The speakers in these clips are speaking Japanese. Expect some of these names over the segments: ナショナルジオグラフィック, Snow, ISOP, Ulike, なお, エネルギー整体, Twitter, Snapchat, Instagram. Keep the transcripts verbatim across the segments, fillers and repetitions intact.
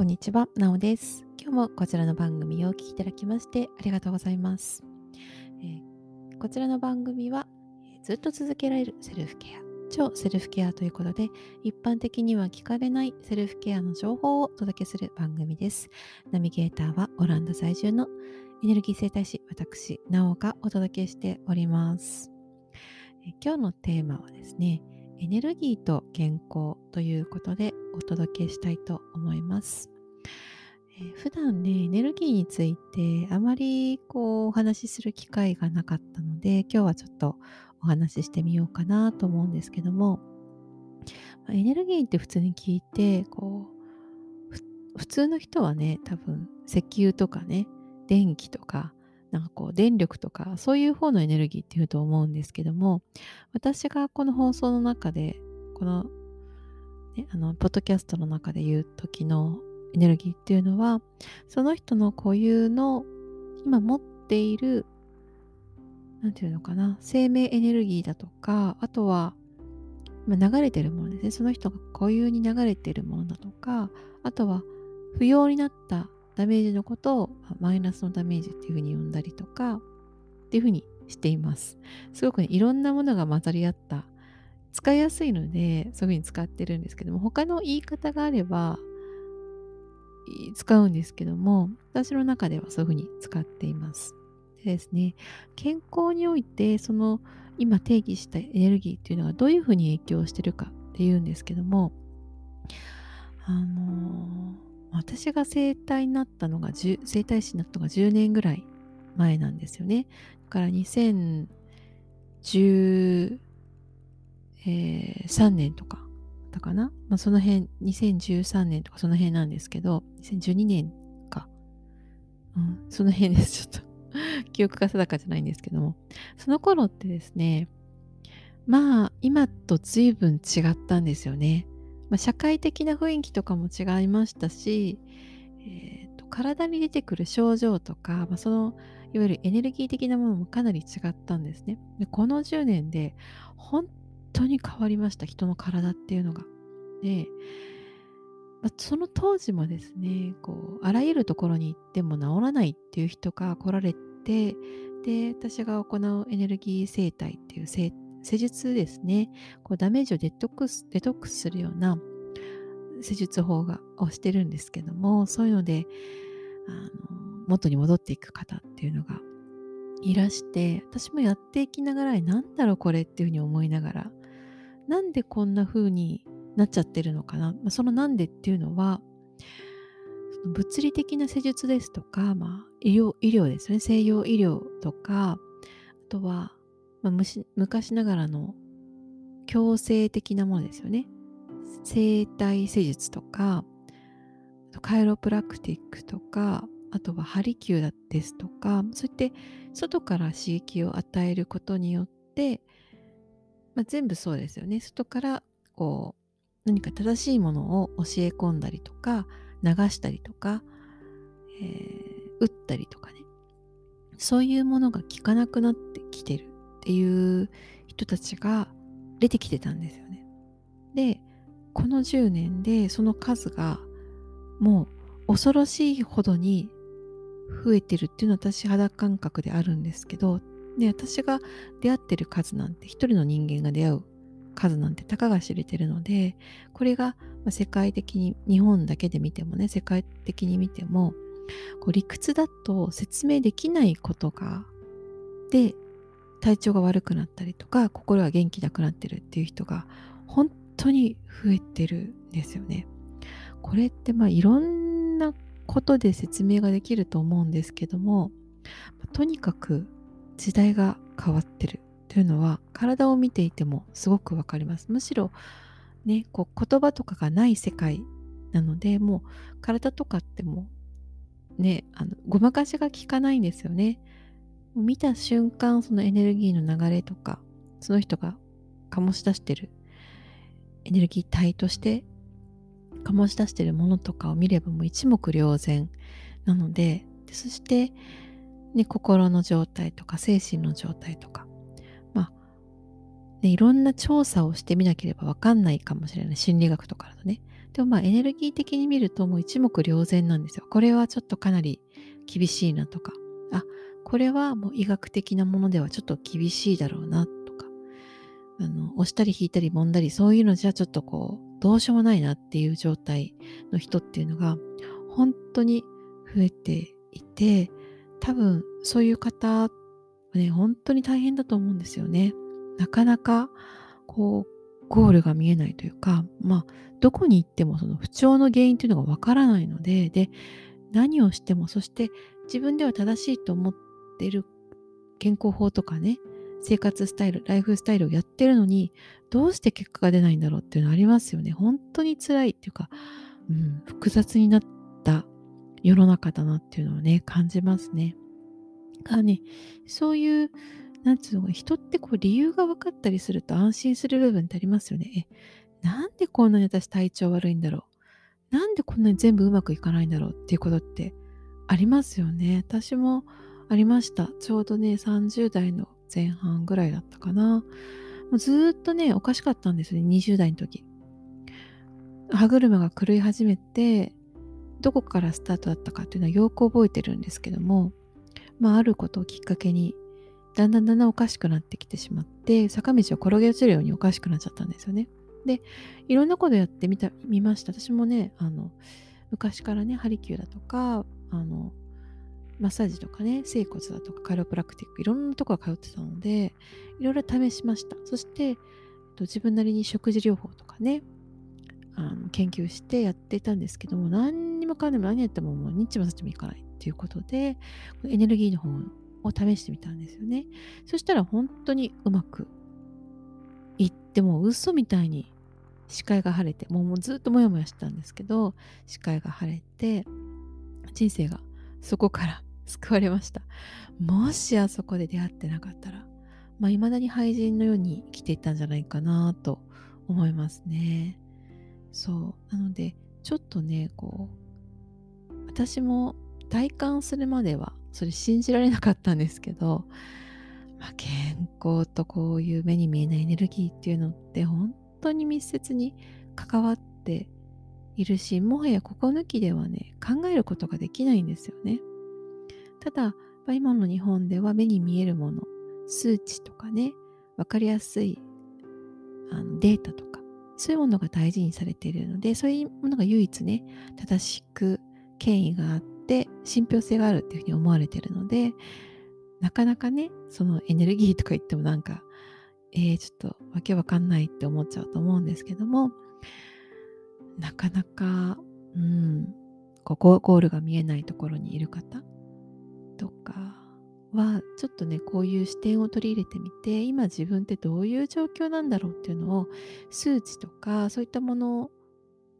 こんにちは、なおです。今日もこちらの番組をお聞きいただきましてありがとうございます。えー、こちらの番組は、えー、ずっと続けられるセルフケア、超セルフケアということで、一般的には聞かれないセルフケアの情報をお届けする番組です。ナビゲーターはオランダ在住のエネルギー生態師、私なおがお届けしております。えー、今日のテーマはですね、エネルギーと健康ということでお届けしたいと思います。えー、普段ね、エネルギーについてあまりこうお話しする機会がなかったので、今日はちょっとお話ししてみようかなと思うんですけども、エネルギーって普通に聞いてこう普通の人はね、多分石油とかね、電気とか、なんかこう電力とか、そういう方のエネルギーっていうと思うんですけども、私がこの放送の中でこの、ね、あのポッドキャストの中で言う時のエネルギーっていうのは、その人の固有の今持っている、なんていうのかな、生命エネルギーだとか、あとは流れてるものですね、その人が固有に流れてるものだとか、あとは不要になったダメージのことをマイナスのダメージっていうふうに呼んだりとかっていうふうにしています。すごくね、いろんなものが混ざり合った、使いやすいのでそういうふうに使ってるんですけども、他の言い方があれば使うんですけども、私の中ではそういうふうに使っています。でですね、健康においてその今定義したエネルギーっていうのがどういうふうに影響してるかっていうんですけども、あのー私が整体になったのが、整体師になったのがじゅうねんぐらい前なんですよね。だからにせんじゅうさんねんとかだったかな、まあ、その辺、にせんじゅうさんねんとかその辺なんですけど、にせんじゅうにねんか、うん、その辺です。ちょっと記憶が定かじゃないんですけども、その頃ってですね、まあ今と随分違ったんですよね。まあ、社会的な雰囲気とかも違いましたし、えー、と体に出てくる症状とか、まあ、そのいわゆるエネルギー的なものもかなり違ったんですね。で、このじゅうねんで本当に変わりました、人の体っていうのが。で、まあ、その当時もですね、こうあらゆるところに行っても治らないっていう人が来られて、で、私が行うエネルギー整体っていう整体施術ですね、こうダメージをデトックス、デトックスするような施術法がをしてるんですけども、そういうのであの元に戻っていく方っていうのがいらして、私もやっていきながら、なんだろうこれっていうふうに思いながら、なんでこんな風になっちゃってるのかな、まあ、そのなんでっていうのは、その物理的な施術ですとか、まあ、医療、医療ですね、西洋医療とか、あとはまあ、昔ながらの矯正的なものですよね。整体施術とか、カイロプラクティックとか、あとはハリキューですとか、そういって外から刺激を与えることによって、まあ、全部そうですよね。外からこう何か正しいものを教え込んだりとか、流したりとか、えー、打ったりとかね。そういうものが効かなくなってきてるっていう人たちが出てきてたんですよね。で、このじゅうねんでその数がもう恐ろしいほどに増えてるっていうのは、私肌感覚であるんですけど、で、私が出会ってる数なんて、一人の人間が出会う数なんてたかが知れてるので、これが世界的に、日本だけで見てもね、世界的に見てもこう理屈だと説明できないことがで、体調が悪くなったりとか、心が元気なくなってるっていう人が本当に増えてるんですよね。これってまあいろんなことで説明ができると思うんですけども、とにかく時代が変わってるというのは体を見ていてもすごくわかります。むしろね、こう言葉とかがない世界なので、もう体とかってもね、あのごまかしが効かないんですよね。見た瞬間、そのエネルギーの流れとか、その人が醸し出してるエネルギー体として醸し出してるものとかを見ればもう一目瞭然なので、そして、ね、心の状態とか精神の状態とか、まあ、ね、いろんな調査をしてみなければ分かんないかもしれない、心理学とかだとね。でもまあエネルギー的に見るともう一目瞭然なんですよ。これはちょっとかなり厳しいなとか、あ、これはもう医学的なものではちょっと厳しいだろうなとか、あの押したり引いたり揉んだりそういうのじゃちょっとこうどうしようもないなっていう状態の人っていうのが本当に増えていて、多分そういう方ね、本当に大変だと思うんですよね。なかなかこうゴールが見えないというか、まあ、どこに行ってもその不調の原因というのがわからないので、で、何をしても、そして自分では正しいと思っている健康法とかね、生活スタイル、ライフスタイルをやってるのに、どうして結果が出ないんだろうっていうのありますよね。本当に辛いっていうか、うん、複雑になった世の中だなっていうのをね、感じますね。だからね、そういうなんつうの、人ってこう理由が分かったりすると安心する部分ってありますよね。え、なんでこんなに私体調悪いんだろう。なんでこんなに全部うまくいかないんだろうっていうことってありますよね。私もありました。ちょうどね、さんじゅうだいの前半ぐらいだったかな。もうずっとね、おかしかったんですよね、にじゅうだいの時。歯車が狂い始めて、どこからスタートだったかっていうのはよく覚えてるんですけども、まああることをきっかけに、だんだんだんだんおかしくなってきてしまって、坂道を転げ落ちるようにおかしくなっちゃったんですよね。で、いろんなことやってみた見ました。私もね、あの昔からね、ハリキューだとか、あのマッサージとかね、整骨だとかカイロプラクティック、いろんなところ通ってたので、いろいろ試しました。そして自分なりに食事療法とかね、あの研究してやっていたんですけども、何にもかんでも何やってももうニッチもサッチもいかないっていうことで、エネルギーの方を試してみたんですよね。そしたら本当にうまくいって、もう嘘みたいに視界が晴れて、もう、もうずっとモヤモヤしてたんですけど、視界が晴れて、人生がそこから救われました。もしあそこで出会ってなかったら、まあ、未だに廃人のように生きていたんじゃないかなと思いますね。そう。なので、ちょっとね、こう、私も体感するまでは、それ信じられなかったんですけど、まあ、健康とこういう目に見えないエネルギーっていうのって本当に密接に関わっているし、もはやここ抜きではね、考えることができないんですよね。ただ、まあ、今の日本では目に見えるもの、数値とかね、分かりやすいあのデータとか、そういうものが大事にされているので、そういうものが唯一ね、正しく権威があって、で信憑性があるっていうふうに思われてるので、なかなかね、そのエネルギーとか言ってもなんか、えー、ちょっとわけわかんないって思っちゃうと思うんですけども、なかなか、うん、ここゴールが見えないところにいる方とかは、ちょっとね、こういう視点を取り入れてみて、今自分ってどういう状況なんだろうっていうのを、数値とかそういったものを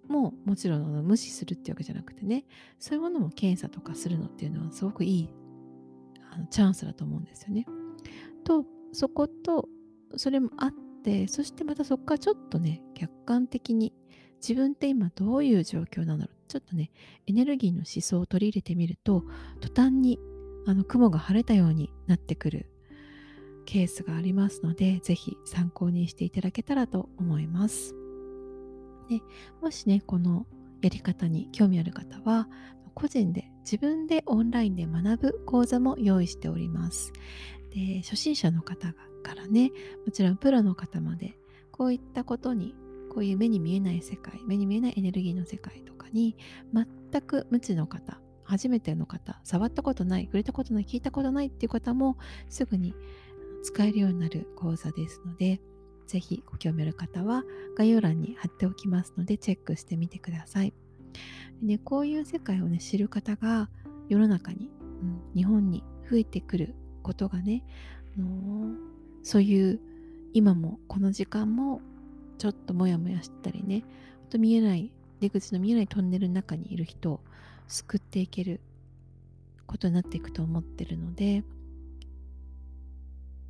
もうもちろん無視するっていうわけじゃなくてね、そういうものも検査とかするのっていうのはすごくいいあのチャンスだと思うんですよね。と、そことそれもあって、そしてまたそこからちょっとね、客観的に自分って今どういう状況なんだろう、ちょっとね、エネルギーの思想を取り入れてみると、途端にあの雲が晴れたようになってくるケースがありますので、ぜひ参考にしていただけたらと思います。で、もしね、このやり方に興味ある方は、個人で自分でオンラインで学ぶ講座も用意しております。で、初心者の方からね、もちろんプロの方まで、こういったことに、こういう目に見えない世界、目に見えないエネルギーの世界とかに全く無知の方、初めての方、触ったことない、触れたことない、聞いたことないっていう方もすぐに使えるようになる講座ですので、ぜひご興味ある方は概要欄に貼っておきますので、チェックしてみてください。でね、こういう世界をね、知る方が世の中に、うん、日本に増えてくることがね、あのー、そういう今もこの時間もちょっとモヤモヤしてたりね、と見えない出口の見えないトンネルの中にいる人を救っていけることになっていくと思ってるので、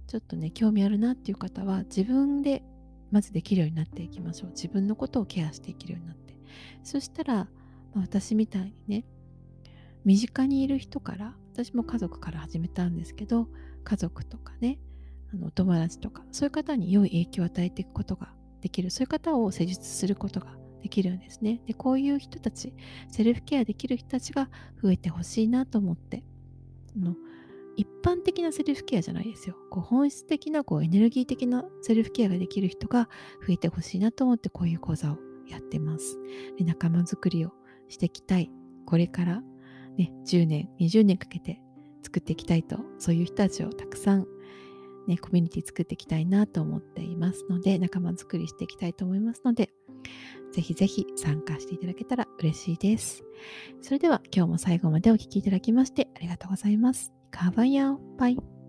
ちょっとね、興味あるなっていう方は、自分でまずできるようになっていきましょう。自分のことをケアしていけるようになって。そしたら、まあ、私みたいにね、身近にいる人から、私も家族から始めたんですけど、家族とかね、あのお友達とか、そういう方に良い影響を与えていくことができる。そういう方を施術することができるんですね。で、こういう人たち、セルフケアできる人たちが増えてほしいなと思って、の一般的なセルフケアじゃないですよ。こう本質的なこうエネルギー的なセルフケアができる人が増えてほしいなと思って、こういう講座をやってます。で、仲間づくりをしていきたい。これから、ね、じゅうねん、にじゅうねんかけて作っていきたいと、そういう人たちをたくさんね、コミュニティ作っていきたいなと思っていますので、仲間作りしていきたいと思いますので、ぜひぜひ参加していただけたら嬉しいです。それでは今日も最後までお聞きいただきましてありがとうございます。カバヤオパイ。